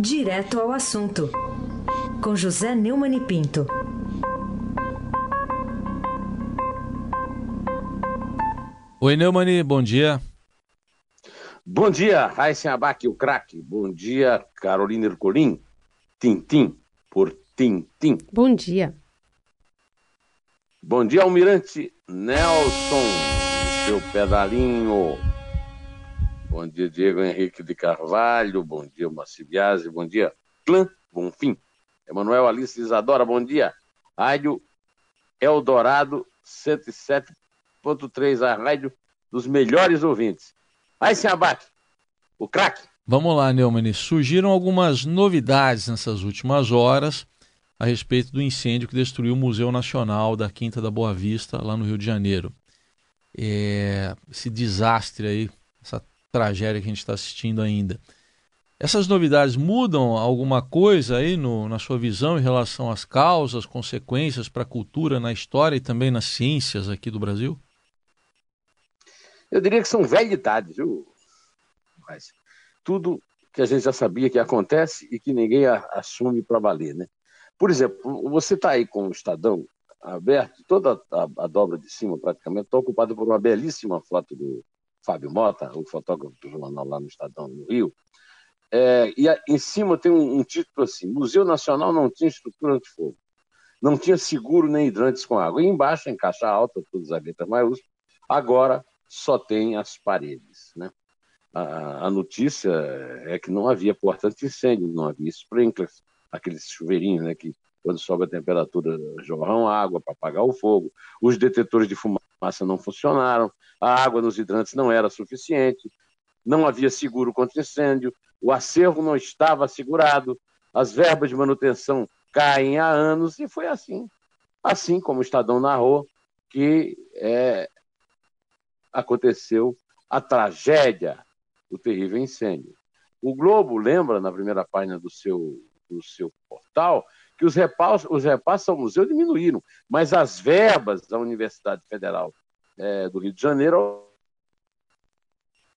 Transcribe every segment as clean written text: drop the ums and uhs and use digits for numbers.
Direto ao assunto, com José Nêumanne Pinto. Oi, Nêumanne, bom dia. Bom dia, Raíssa Abac, o craque. Bom dia, Carolina Ercolin. Tintim por tintim. Bom dia. Bom dia, Almirante Nelson, seu pedalinho. Bom dia, Diego Henrique de Carvalho. Bom dia, Massi Biazzi. Bom dia, Clã Bonfim. Emanuel Alice Isadora, bom dia. Rádio Eldorado 107.3, a rádio dos melhores ouvintes. Aí, se abate, o craque. Vamos lá, Nêumanne. Surgiram algumas novidades nessas últimas horas a respeito do incêndio que destruiu o Museu Nacional da Quinta da Boa Vista, lá no Rio de Janeiro. Esse desastre aí, essa tragédia que a gente está assistindo ainda. Essas novidades mudam alguma coisa aí na sua visão em relação às causas, consequências para a cultura, na história e também nas ciências aqui do Brasil? Eu diria que são velhidades, viu? Mas tudo que a gente já sabia que acontece e que ninguém assume para valer, né? Por exemplo, você está aí com o Estadão aberto, toda a dobra de cima praticamente está ocupada por uma belíssima foto do Fábio Mota, o fotógrafo do jornal lá no Estadão, no Rio. Em cima tem um título assim: Museu Nacional não tinha estrutura de fogo, não tinha seguro nem hidrantes com água. E embaixo, em caixa alta, todas as letras maiúsculas, agora só tem as paredes, né? A notícia é que não havia porta anti-incêndio, não havia sprinklers, aqueles chuveirinhos, né, que quando sobe a temperatura jorram água para apagar o fogo. Os detetores de fumaça não funcionaram, a água nos hidrantes não era suficiente, não havia seguro contra incêndio, o acervo não estava assegurado, as verbas de manutenção caem há anos, e foi assim como o Estadão narrou, que aconteceu a tragédia do terrível incêndio. O Globo lembra, na primeira página do seu portal, que os repassos ao museu diminuíram, mas as verbas da Universidade Federal do Rio de Janeiro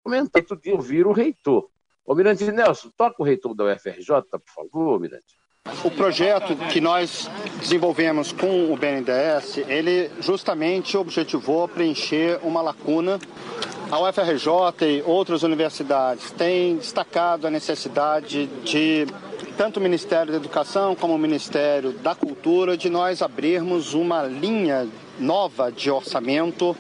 aumentaram. Outro dia eu vi o reitor. Almirante Nelson, toca o reitor da UFRJ, por favor, Almirante. O projeto que nós desenvolvemos com o BNDES, ele justamente objetivou preencher uma lacuna. A UFRJ e outras universidades têm destacado a necessidade de, tanto o Ministério da Educação como o Ministério da Cultura, de nós abrirmos uma linha nova de orçamento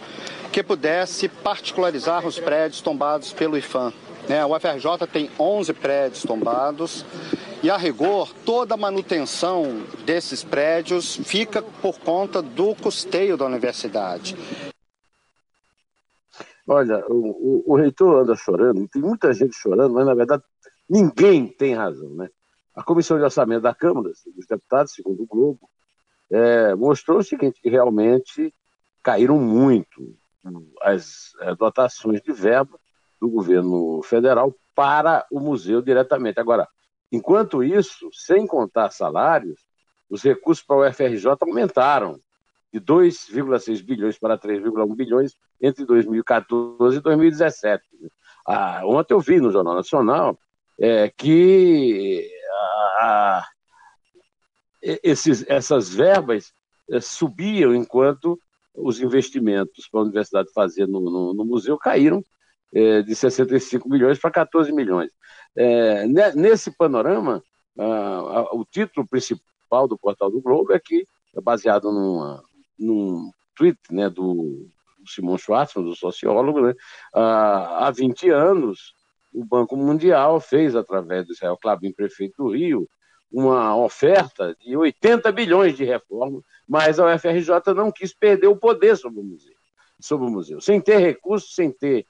que pudesse particularizar os prédios tombados pelo IFAM. A UFRJ tem 11 prédios tombados e, a rigor, toda a manutenção desses prédios fica por conta do custeio da universidade. Olha, o reitor anda chorando, tem muita gente chorando, mas, na verdade, ninguém tem razão, né? A Comissão de Orçamento da Câmara dos Deputados, segundo o Globo, mostrou o seguinte, que realmente caíram muito as dotações de verba do governo federal para o museu diretamente. Agora, enquanto isso, sem contar salários, os recursos para o UFRJ aumentaram de 2,6 bilhões para 3,1 bilhões entre 2014 e 2017. Ontem eu vi no Jornal Nacional que essas verbas subiam enquanto os investimentos para a universidade fazer no museu caíram de 65 milhões para 14 milhões. Nesse panorama, o título principal do portal do Globo é que é baseado num tweet, né, do Simon Schwarzman, do sociólogo, né? Há 20 anos, o Banco Mundial fez, através do Israel Clabin, prefeito do Rio, uma oferta de 80 bilhões de reforma, mas a UFRJ não quis perder o poder sobre o museu. Sem ter recursos, sem ter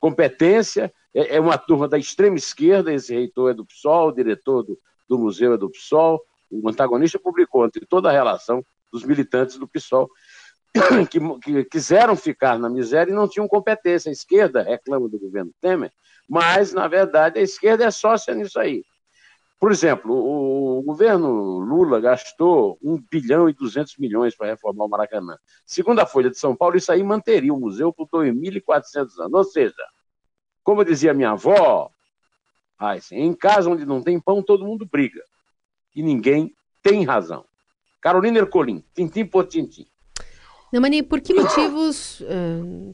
competência, é uma turma da extrema esquerda, esse reitor é do PSOL, o diretor do museu é do PSOL, o antagonista publicou toda a relação dos militantes do PSOL que quiseram ficar na miséria e não tinham competência. A esquerda reclama do governo Temer, mas, na verdade, a esquerda é sócia nisso aí. Por exemplo, o governo Lula gastou 1 bilhão e 200 milhões para reformar o Maracanã. Segundo a Folha de São Paulo, isso aí manteria o museu por 2.400 anos. Ou seja, como dizia minha avó, Heisen. Em casa onde não tem pão, todo mundo briga. E ninguém tem razão. Carolina Ercolin, tintim por tintim. Nêumanne, por que motivos,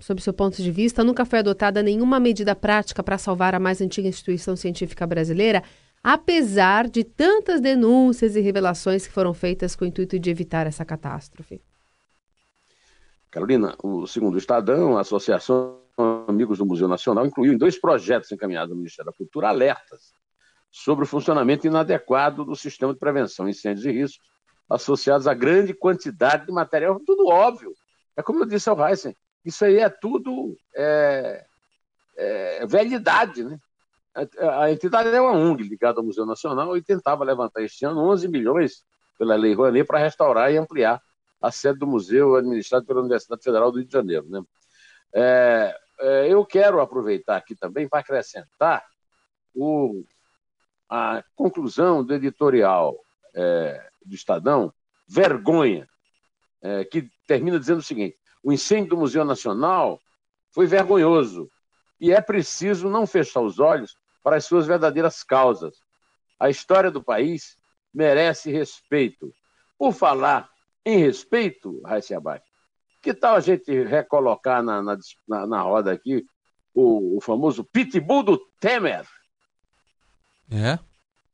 sob seu ponto de vista, nunca foi adotada nenhuma medida prática para salvar a mais antiga instituição científica brasileira, apesar de tantas denúncias e revelações que foram feitas com o intuito de evitar essa catástrofe? Carolina, segundo o Estadão, a Associação Amigos do Museu Nacional incluiu em 2 projetos encaminhados ao Ministério da Cultura alertas sobre o funcionamento inadequado do sistema de prevenção a incêndios e riscos associados à grande quantidade de material, tudo óbvio. É como eu disse ao Heisen, isso aí é tudo velhidade, né? A entidade é uma ONG ligada ao Museu Nacional e tentava levantar este ano 11 milhões pela Lei Rouanet para restaurar e ampliar a sede do museu administrado pela Universidade Federal do Rio de Janeiro, né? Eu quero aproveitar aqui também para acrescentar a conclusão do editorial do Estadão, Vergonha, que termina dizendo o seguinte: o incêndio do Museu Nacional foi vergonhoso e é preciso não fechar os olhos para as suas verdadeiras causas. A história do país merece respeito. Por falar em respeito, Raíssa Abac, que tal a gente recolocar na roda aqui o famoso pitbull do Temer?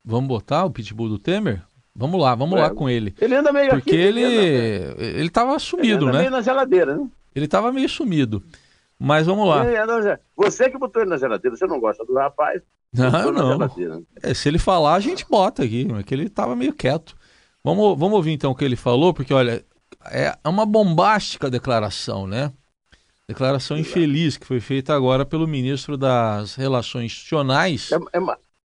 Vamos botar o pitbull do Temer? Vamos lá com ele. Ele anda meio porque aqui. Porque ele estava sumido, né? Ele meio na geladeira, né? Ele estava meio sumido. Mas vamos lá. Você que botou ele na geladeira, você não gosta do rapaz? Não. Se ele falar, a gente bota aqui, mas que ele estava meio quieto. Vamos ouvir então o que ele falou, porque olha... É uma bombástica declaração, né? Declaração infeliz que foi feita agora pelo ministro das Relações Institucionais.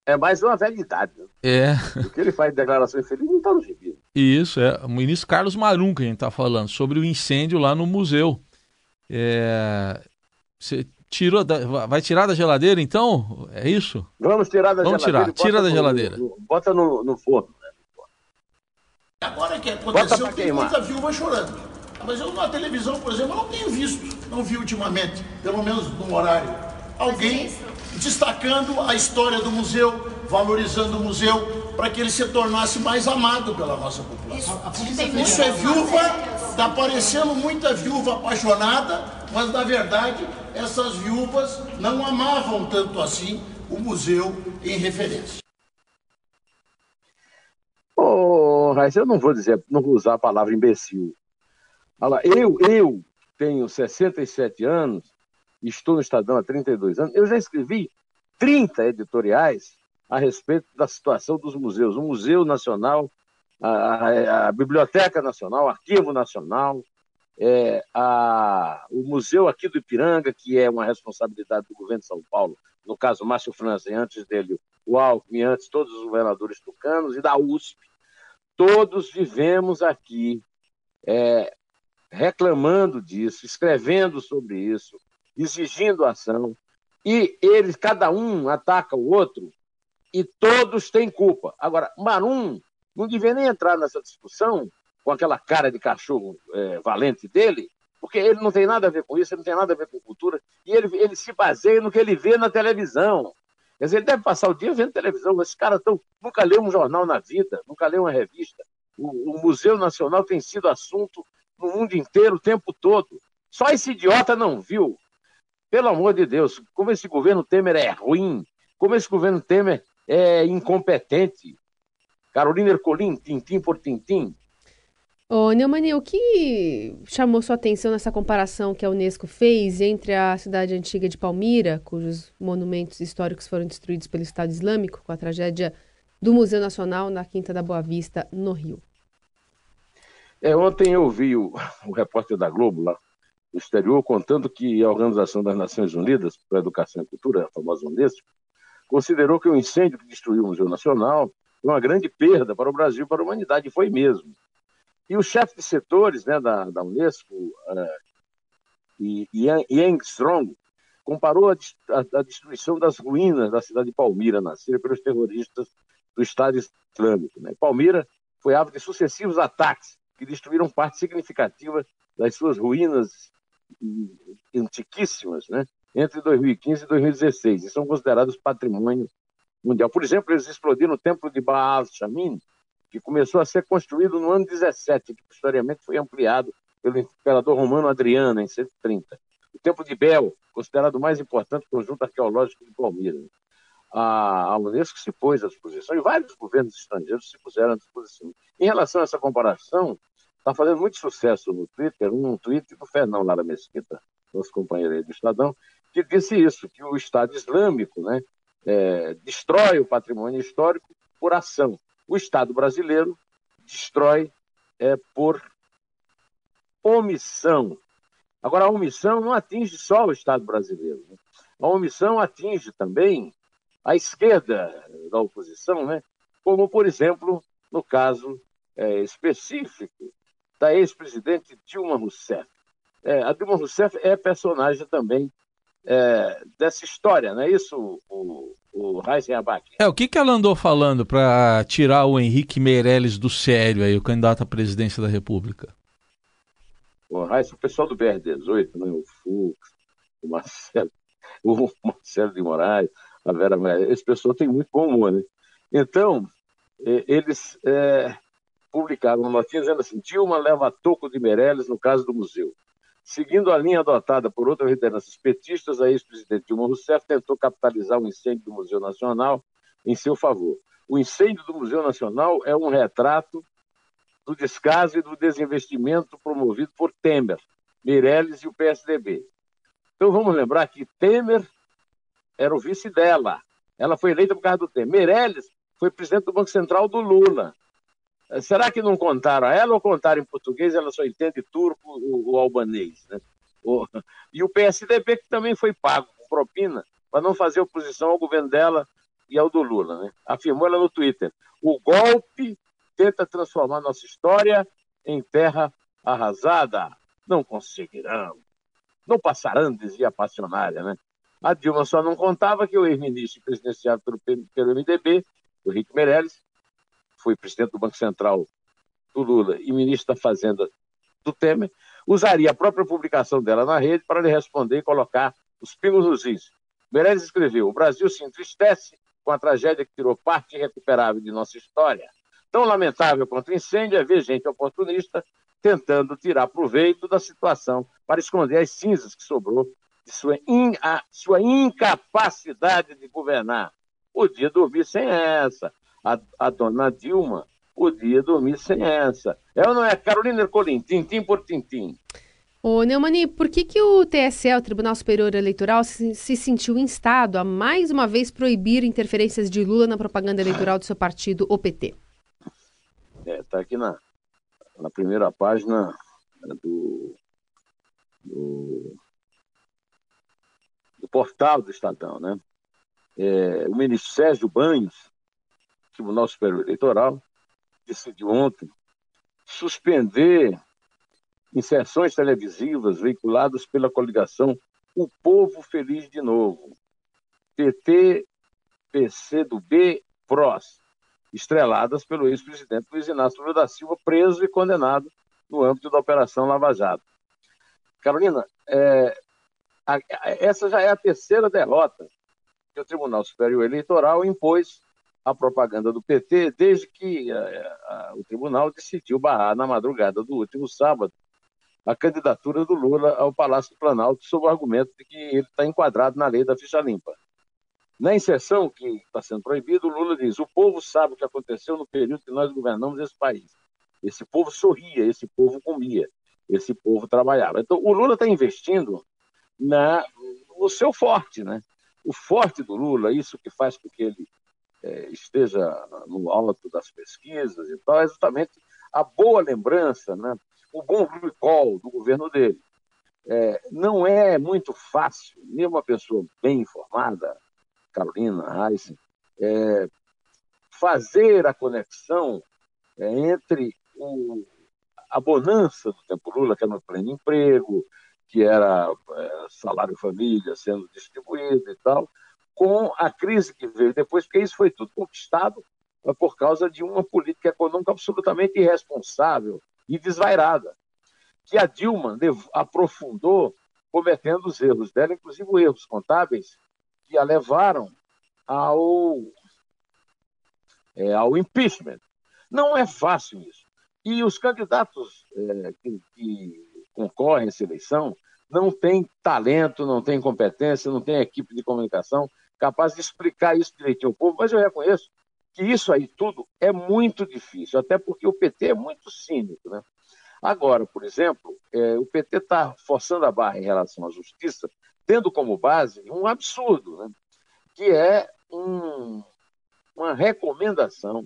É mais uma velhidade. O que ele faz de declaração infeliz não está no gibi. Isso, o ministro Carlos Marum que a gente está falando, sobre o incêndio lá no museu. Você tirou vai tirar da geladeira então? É isso? Vamos tirar da geladeira. Tira da geladeira. Bota no forno. Agora que aconteceu, tem muita viúva chorando. Mas eu na televisão, por exemplo, eu não tenho visto, não vi ultimamente, pelo menos no horário, alguém destacando a história do museu, valorizando o museu, para que ele se tornasse mais amado pela nossa população. Isso é viúva, está parecendo muita viúva apaixonada, mas na verdade essas viúvas não amavam tanto assim o museu em referência. Eu não vou dizer, não vou usar a palavra imbecil. Eu tenho 67 anos, estou no Estadão há 32 anos, eu já escrevi 30 editoriais a respeito da situação dos museus. O Museu Nacional, a Biblioteca Nacional, o Arquivo Nacional, o Museu aqui do Ipiranga, que é uma responsabilidade do governo de São Paulo, no caso Márcio França, e antes dele o Alckmin, antes todos os governadores tucanos, e da USP. Todos vivemos aqui reclamando disso, escrevendo sobre isso, exigindo ação, e eles, cada um ataca o outro e todos têm culpa. Agora, Marum não devia nem entrar nessa discussão com aquela cara de cachorro valente dele, porque ele não tem nada a ver com isso, ele não tem nada a ver com cultura, e ele se baseia no que ele vê na televisão. Quer dizer, ele deve passar o dia vendo televisão, esses caras nunca leu um jornal na vida, nunca leu uma revista. O Museu Nacional tem sido assunto no mundo inteiro o tempo todo. Só esse idiota não viu. Pelo amor de Deus, como esse governo Temer é ruim, como esse governo Temer é incompetente. Carolina Ercolin, tintim por tintim. Ô, Nêumanne, o que chamou sua atenção nessa comparação que a Unesco fez entre a cidade antiga de Palmira, cujos monumentos históricos foram destruídos pelo Estado Islâmico, com a tragédia do Museu Nacional na Quinta da Boa Vista, no Rio? Ontem eu ouvi o repórter da Globo, lá no exterior, contando que a Organização das Nações Unidas para a Educação e Cultura, a famosa Unesco, considerou que o incêndio que destruiu o Museu Nacional foi uma grande perda para o Brasil e para a humanidade, e foi mesmo. E o chefe de setores, né, da Unesco, Ian Strong, comparou a destruição das ruínas da cidade de Palmira, na Síria, pelos terroristas do Estado Islâmico, né? Palmira foi alvo de sucessivos ataques que destruíram parte significativa das suas ruínas antiquíssimas, né, entre 2015 e 2016, e são considerados patrimônio mundial. Por exemplo, eles explodiram o templo de Baal Shamin, que começou a ser construído no ano 17, que posteriormente foi ampliado pelo imperador romano Adriano, em 130. O templo de Bel, considerado o mais importante conjunto arqueológico de Palmira. A Unesco se pôs à disposição, e vários governos estrangeiros se puseram à disposição. Em relação a essa comparação, está fazendo muito sucesso no Twitter, um tweet do Fernando Lara Mesquita, nosso companheiro aí do Estadão, que disse isso, que o Estado Islâmico, né, destrói o patrimônio histórico por ação. O Estado brasileiro destrói por omissão. Agora, a omissão não atinge só o Estado brasileiro, né? A omissão atinge também a esquerda da oposição, né? Como, por exemplo, no caso específico da ex-presidente Dilma Rousseff. A Dilma Rousseff é personagem também dessa história, não é isso, o Raíssa Abac? O que ela andou falando para tirar o Henrique Meirelles do sério, aí, o candidato à presidência da República? O Raíssa, o pessoal do BR-18, né? O Fux, o Marcelo de Moraes, a Vera, esse pessoal tem muito bom humor, né? Então, eles publicaram uma notinha dizendo assim: Dilma leva toco de Meirelles no caso do museu. Seguindo a linha adotada por outras lideranças petistas, a ex-presidente Dilma Rousseff tentou capitalizar o incêndio do Museu Nacional em seu favor. O incêndio do Museu Nacional é um retrato do descaso e do desinvestimento promovido por Temer, Meirelles e o PSDB. Então vamos lembrar que Temer era o vice dela. Ela foi eleita por causa do Temer. Meirelles foi presidente do Banco Central do Lula. Será que não contaram a ela ou contaram em português? Ela só entende turco ou albanês, né? E o PSDB, que também foi pago com propina para não fazer oposição ao governo dela e ao do Lula, né? Afirmou ela no Twitter: o golpe tenta transformar nossa história em terra arrasada. Não conseguirão. Não passarão, dizia a passionária, né? A Dilma só não contava que o ex-ministro presidenciado pelo MDB, o Henrique Meirelles, foi presidente do Banco Central do Lula e ministro da Fazenda do Temer, usaria a própria publicação dela na rede para lhe responder e colocar os pingos nos is. Meirelles escreveu: o Brasil se entristece com a tragédia que tirou parte irrecuperável de nossa história. Tão lamentável quanto o incêndio é ver gente oportunista tentando tirar proveito da situação para esconder as cinzas que sobrou de sua incapacidade de governar. Podia dormir sem essa. A dona Dilma podia dormir sem essa. É ou não é? Carolina Ercolin, tintim por tintim. Ô, Nêumanne, por que o TSE, o Tribunal Superior Eleitoral, se sentiu instado a mais uma vez proibir interferências de Lula na propaganda eleitoral do seu partido, o PT? Está aqui na primeira página do portal do Estadão, né? O ministro Sérgio Banhos, Tribunal Superior Eleitoral, decidiu ontem suspender inserções televisivas veiculadas pela coligação O Povo Feliz de Novo, PT, PSDB, PROS, estreladas pelo ex-presidente Luiz Inácio Lula da Silva, preso e condenado no âmbito da Operação Lava Jato. Carolina, essa já é a terceira derrota que o Tribunal Superior Eleitoral impôs à propaganda do PT desde que o tribunal decidiu barrar na madrugada do último sábado a candidatura do Lula ao Palácio do Planalto sob o argumento de que ele está enquadrado na lei da ficha limpa. Na inserção que está sendo proibida, o Lula diz: o povo sabe o que aconteceu no período que nós governamos esse país. Esse povo sorria, esse povo comia, esse povo trabalhava. Então, o Lula está investindo no seu forte, né? O forte do Lula, isso que faz com que ele esteja no alto das pesquisas e tal, é justamente a boa lembrança, né? O bom recall do governo dele. Não é muito fácil, mesmo uma pessoa bem informada, Carolina, Raíssa, fazer a conexão entre a bonança do tempo Lula, que era no pleno emprego, que era salário-família sendo distribuído e tal, com a crise que veio depois, porque isso foi tudo conquistado por causa de uma política econômica absolutamente irresponsável e desvairada, que a Dilma aprofundou, cometendo os erros dela, inclusive erros contábeis, que a levaram ao ao impeachment. Não é fácil isso. E os candidatos que concorrem a essa eleição não têm talento, não têm competência, não têm equipe de comunicação capaz de explicar isso direitinho ao povo, mas eu reconheço que isso aí tudo é muito difícil, até porque o PT é muito cínico, né? Agora, por exemplo, o PT está forçando a barra em relação à justiça, tendo como base um absurdo, né? Que é uma recomendação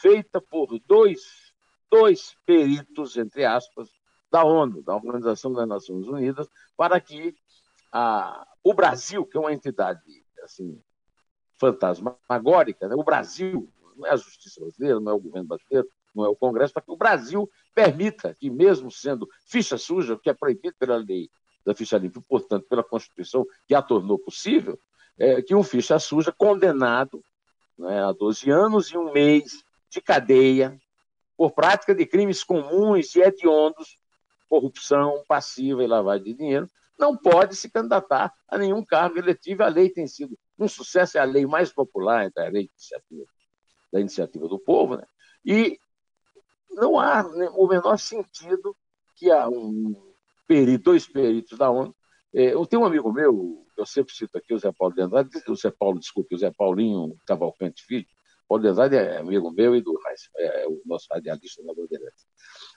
feita por dois peritos, entre aspas, da ONU, da Organização das Nações Unidas, para que o Brasil, que é uma entidade assim, fantasmagórica, né? O Brasil, não é a justiça brasileira, não é o governo brasileiro, não é o Congresso, para que o Brasil permita que, mesmo sendo ficha suja, que é proibido pela lei da ficha limpa, portanto, pela Constituição, que a tornou possível, que um ficha suja condenado, né, a 12 anos e um mês de cadeia por prática de crimes comuns e hediondos, corrupção passiva e lavagem de dinheiro, não pode se candidatar a nenhum cargo eletivo. A lei tem sido um sucesso, é a lei mais popular entre a lei da iniciativa do povo, né? E não há o menor sentido que há dois peritos da ONU. Eu tenho um amigo meu, eu sempre cito aqui o Zé Paulo de Andrade, o Zé Paulinho Cavalcante Filho. Paulo de Andrade é amigo meu e é o nosso radialista da Bandeirantes.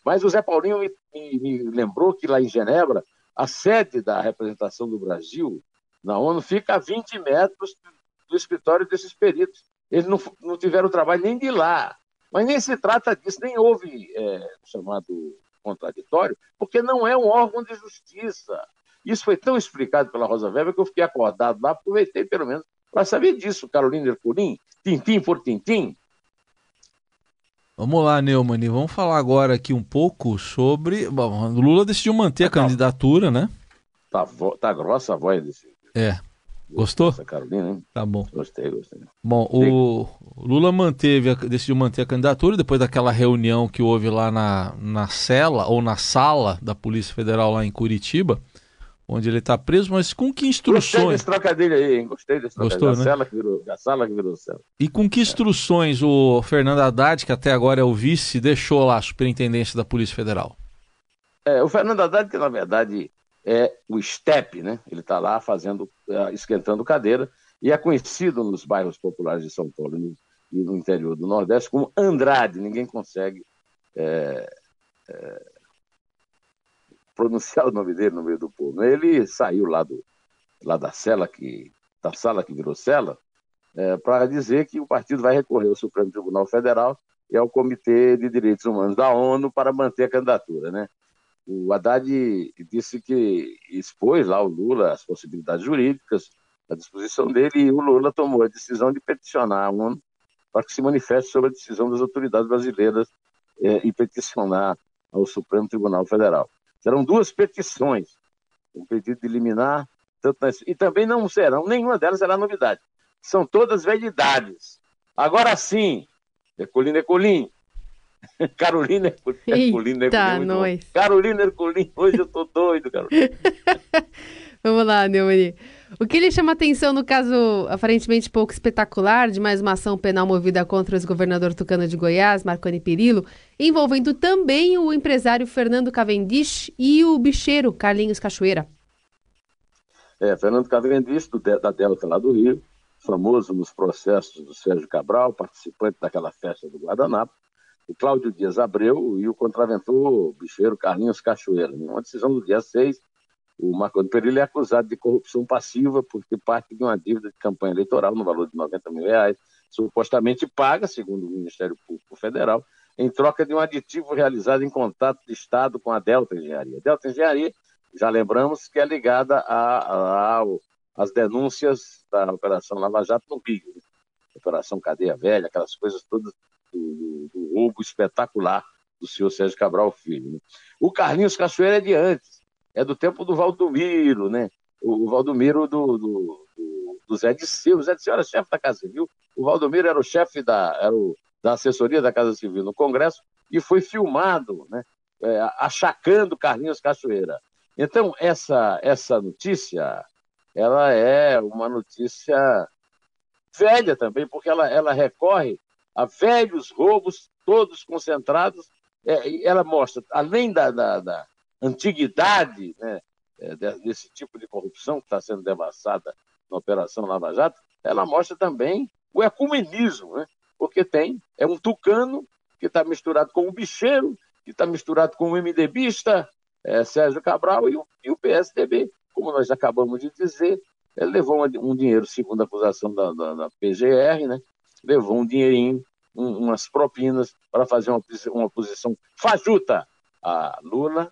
Mas o Zé Paulinho me lembrou que lá em Genebra, a sede da representação do Brasil na ONU fica a 20 metros do escritório desses peritos. Eles não tiveram trabalho nem de ir lá. Mas nem se trata disso, nem houve chamado contraditório, porque não é um órgão de justiça. Isso foi tão explicado pela Rosa Weber que eu fiquei acordado lá, aproveitei pelo menos para saber disso. Carolina Ercolin, tintim por tintim. Vamos lá, Nêumanne, vamos falar agora aqui um pouco sobre... Bom, o Lula decidiu manter a candidatura, né? Tá grossa a voz desse... Gostou? Nossa, Carolina, hein? Tá bom. Gostei. Bom, o Lula decidiu manter a candidatura depois daquela reunião que houve lá na sala da Polícia Federal lá em Curitiba, onde ele está preso, mas com que instruções... Gostei desse trocadilho aí, hein? Gostei desse trocadilho. Gostou, né? Da sala que virou cela. E com que instruções o Fernando Haddad, que até agora é o vice, deixou lá a superintendência da Polícia Federal? O Fernando Haddad, que na verdade... é o STEP, né? Ele está lá esquentando cadeira, e é conhecido nos bairros populares de São Paulo e no interior do Nordeste como Andrade. Ninguém consegue pronunciar o nome dele no meio do povo. Ele saiu lá da sala que virou cela, para dizer que o partido vai recorrer ao Supremo Tribunal Federal e ao Comitê de Direitos Humanos da ONU para manter a candidatura, né? O Haddad disse que expôs lá o Lula as possibilidades jurídicas à disposição dele, e o Lula tomou a decisão de peticionar a ONU para que se manifeste sobre a decisão das autoridades brasileiras e peticionar ao Supremo Tribunal Federal. Serão duas petições, um pedido de liminar, e também não serão, nenhuma delas será novidade. São todas verdades. Agora sim, Ercolin, Carolina Ercolin, hoje eu tô doido, Carolina. Vamos lá, Nêumanne. O que lhe chama atenção no caso aparentemente pouco espetacular de mais uma ação penal movida contra o ex-governador tucano de Goiás, Marconi Perillo, envolvendo também o empresário Fernando Cavendish e o bicheiro Carlinhos Cachoeira? Fernando Cavendish, da Delta lá do Rio, famoso nos processos do Sérgio Cabral, participante daquela festa do Guardanapo, o Cláudio Dias Abreu e o contraventor bicheiro Carlinhos Cachoeira. Em uma decisão do dia 6, o Marconi Perillo é acusado de corrupção passiva porque parte de uma dívida de campanha eleitoral no valor de R$90 mil, supostamente paga, segundo o Ministério Público Federal, em troca de um aditivo realizado em contrato de Estado com a Delta Engenharia. A Delta Engenharia, já lembramos, que é ligada às denúncias da Operação Lava Jato no Rio, né? Operação Cadeia Velha, aquelas coisas todas do roubo espetacular do senhor Sérgio Cabral Filho, né? O Carlinhos Cachoeira é de antes, é do tempo do Valdomiro, né? O Valdomiro do Zé de Silva. O Zé de Silva era chefe da Casa Civil, o Valdomiro era o chefe da assessoria da Casa Civil no Congresso e foi filmado, né? Achacando Carlinhos Cachoeira. Então, essa notícia, ela é uma notícia velha também, porque ela recorre a velhos roubos, todos concentrados. E ela mostra, além da antiguidade, né, desse tipo de corrupção que está sendo devassada na Operação Lava Jato, ela mostra também o ecumenismo, né? Porque é um tucano que está misturado com o bicheiro, que está misturado com o MDBista, Sérgio Cabral, e o PSDB, como nós acabamos de dizer, levou um dinheiro, segundo a acusação da PGR, né? Levou um dinheirinho, umas propinas para fazer uma posição fajuta a Lula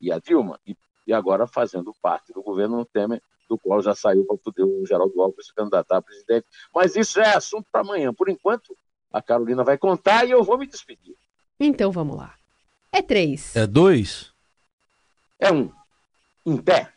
e a Dilma, e agora fazendo parte do governo Temer, do qual já saiu para poder o Geraldo Alckmin se candidatar a presidente. Mas isso é assunto para amanhã. Por enquanto, a Carolina vai contar e eu vou me despedir. Então vamos lá. É 3. É 2. É 1. Em pé.